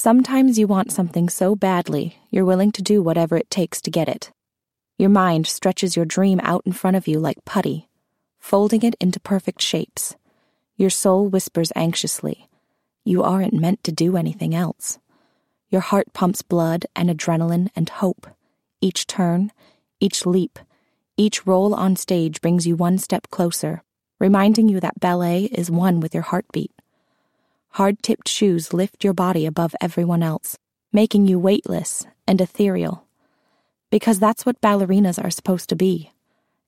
Sometimes you want something so badly, you're willing to do whatever it takes to get it. Your mind stretches your dream out in front of you like putty, folding it into perfect shapes. Your soul whispers anxiously, "You aren't meant to do anything else." Your heart pumps blood and adrenaline and hope. Each turn, each leap, each roll on stage brings you one step closer, reminding you that ballet is one with your heartbeat. Hard-tipped shoes lift your body above everyone else, making you weightless and ethereal. Because that's what ballerinas are supposed to be.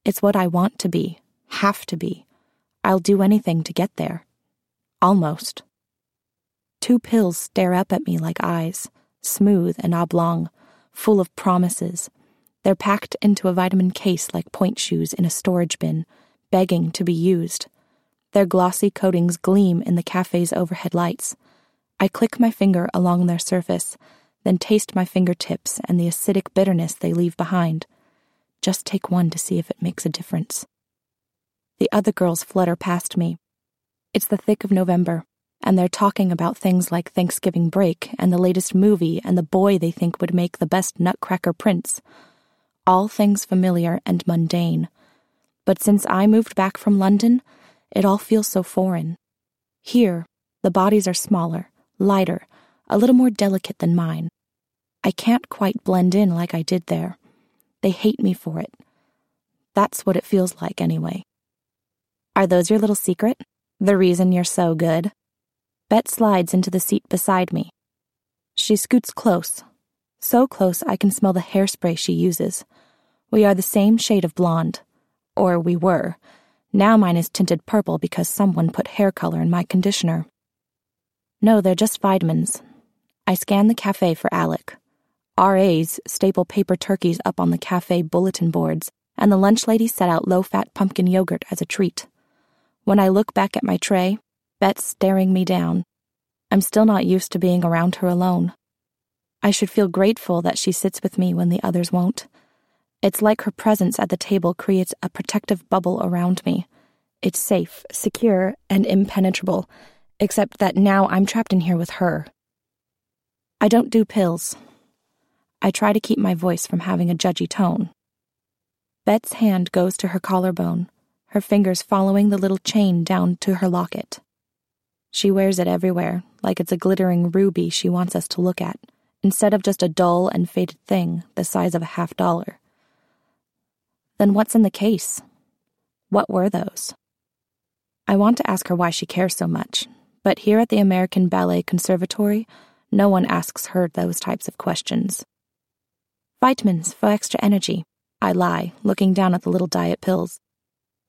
It's what I want to be, have to be. I'll do anything to get there. Almost. 2 pills stare up at me like eyes, smooth and oblong, full of promises. They're packed into a vitamin case like point shoes in a storage bin, begging to be used. Their glossy coatings gleam in the cafe's overhead lights. I click my finger along their surface, then taste my fingertips and the acidic bitterness they leave behind. Just take one to see if it makes a difference. The other girls flutter past me. It's the thick of November, and they're talking about things like Thanksgiving break and the latest movie and the boy they think would make the best nutcracker prince. All things familiar and mundane. But since I moved back from London, it all feels so foreign. Here, the bodies are smaller, lighter, a little more delicate than mine. I can't quite blend in like I did there. They hate me for it. That's what it feels like anyway. Are those your little secret? The reason you're so good? Bet slides into the seat beside me. She scoots close, so close I can smell the hairspray she uses. We are the same shade of blonde. Or we were. Now mine is tinted purple because someone put hair color in my conditioner. No, they're just vitamins. I scan the cafe for Alec. RAs staple paper turkeys up on the cafe bulletin boards, and the lunch lady set out low-fat pumpkin yogurt as a treat. When I look back at my tray, Bet's staring me down. I'm still not used to being around her alone. I should feel grateful that she sits with me when the others won't. It's like her presence at the table creates a protective bubble around me. It's safe, secure, and impenetrable, except that now I'm trapped in here with her. I don't do pills. I try to keep my voice from having a judgy tone. Bet's hand goes to her collarbone, her fingers following the little chain down to her locket. She wears it everywhere, like it's a glittering ruby she wants us to look at, instead of just a dull and faded thing the size of a $50. Then what's in the case? What were those? I want to ask her why she cares so much, but here at the American Ballet Conservatory, no one asks her those types of questions. Vitamins for extra energy, I lie, looking down at the little diet pills.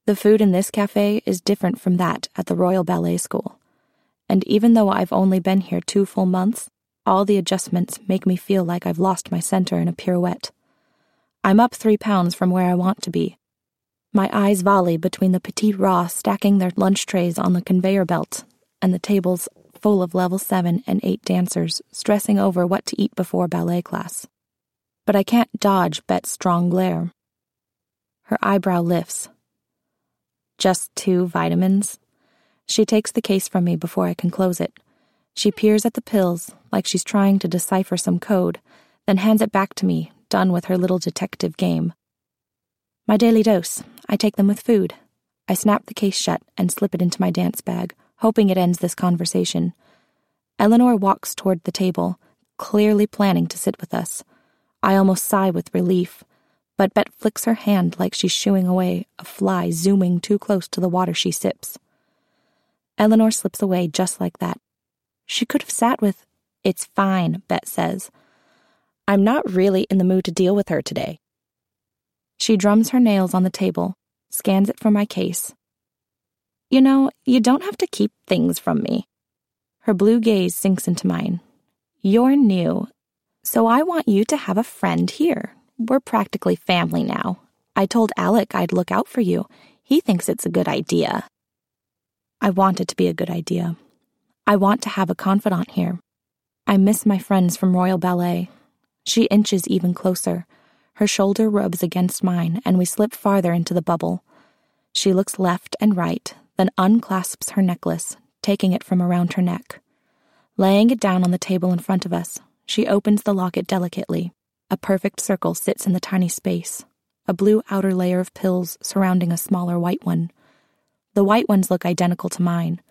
The food in this cafe is different from that at the Royal Ballet School. And even though I've only been here 2 full months, all the adjustments make me feel like I've lost my center in a pirouette. I'm up 3 pounds from where I want to be. My eyes volley between the petit ras stacking their lunch trays on the conveyor belt and the tables full of level 7 and 8 dancers stressing over what to eat before ballet class. But I can't dodge Bet's strong glare. Her eyebrow lifts. Just 2 vitamins? She takes the case from me before I can close it. She peers at the pills, like she's trying to decipher some code, then hands it back to me, done with her little detective game. My daily dose. I take them with food. I snap the case shut and slip it into my dance bag, hoping it ends this conversation. Eleanor walks toward the table, clearly planning to sit with us. I almost sigh with relief, but Bet flicks her hand like she's shooing away a fly zooming too close to the water she sips. Eleanor slips away just like that. She could have sat with, "It's fine," Bet says. I'm not really in the mood to deal with her today. She drums her nails on the table, scans it for my case. You know, you don't have to keep things from me. Her blue gaze sinks into mine. You're new, so I want you to have a friend here. We're practically family now. I told Alec I'd look out for you. He thinks it's a good idea. I want it to be a good idea. I want to have a confidant here. I miss my friends from Royal Ballet. She inches even closer. Her shoulder rubs against mine, and we slip farther into the bubble. She looks left and right, then unclasps her necklace, taking it from around her neck. Laying it down on the table in front of us, she opens the locket delicately. A perfect circle sits in the tiny space, a blue outer layer of pills surrounding a smaller white one. The white ones look identical to mine.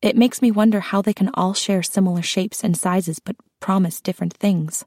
It makes me wonder how they can all share similar shapes and sizes but promise different things.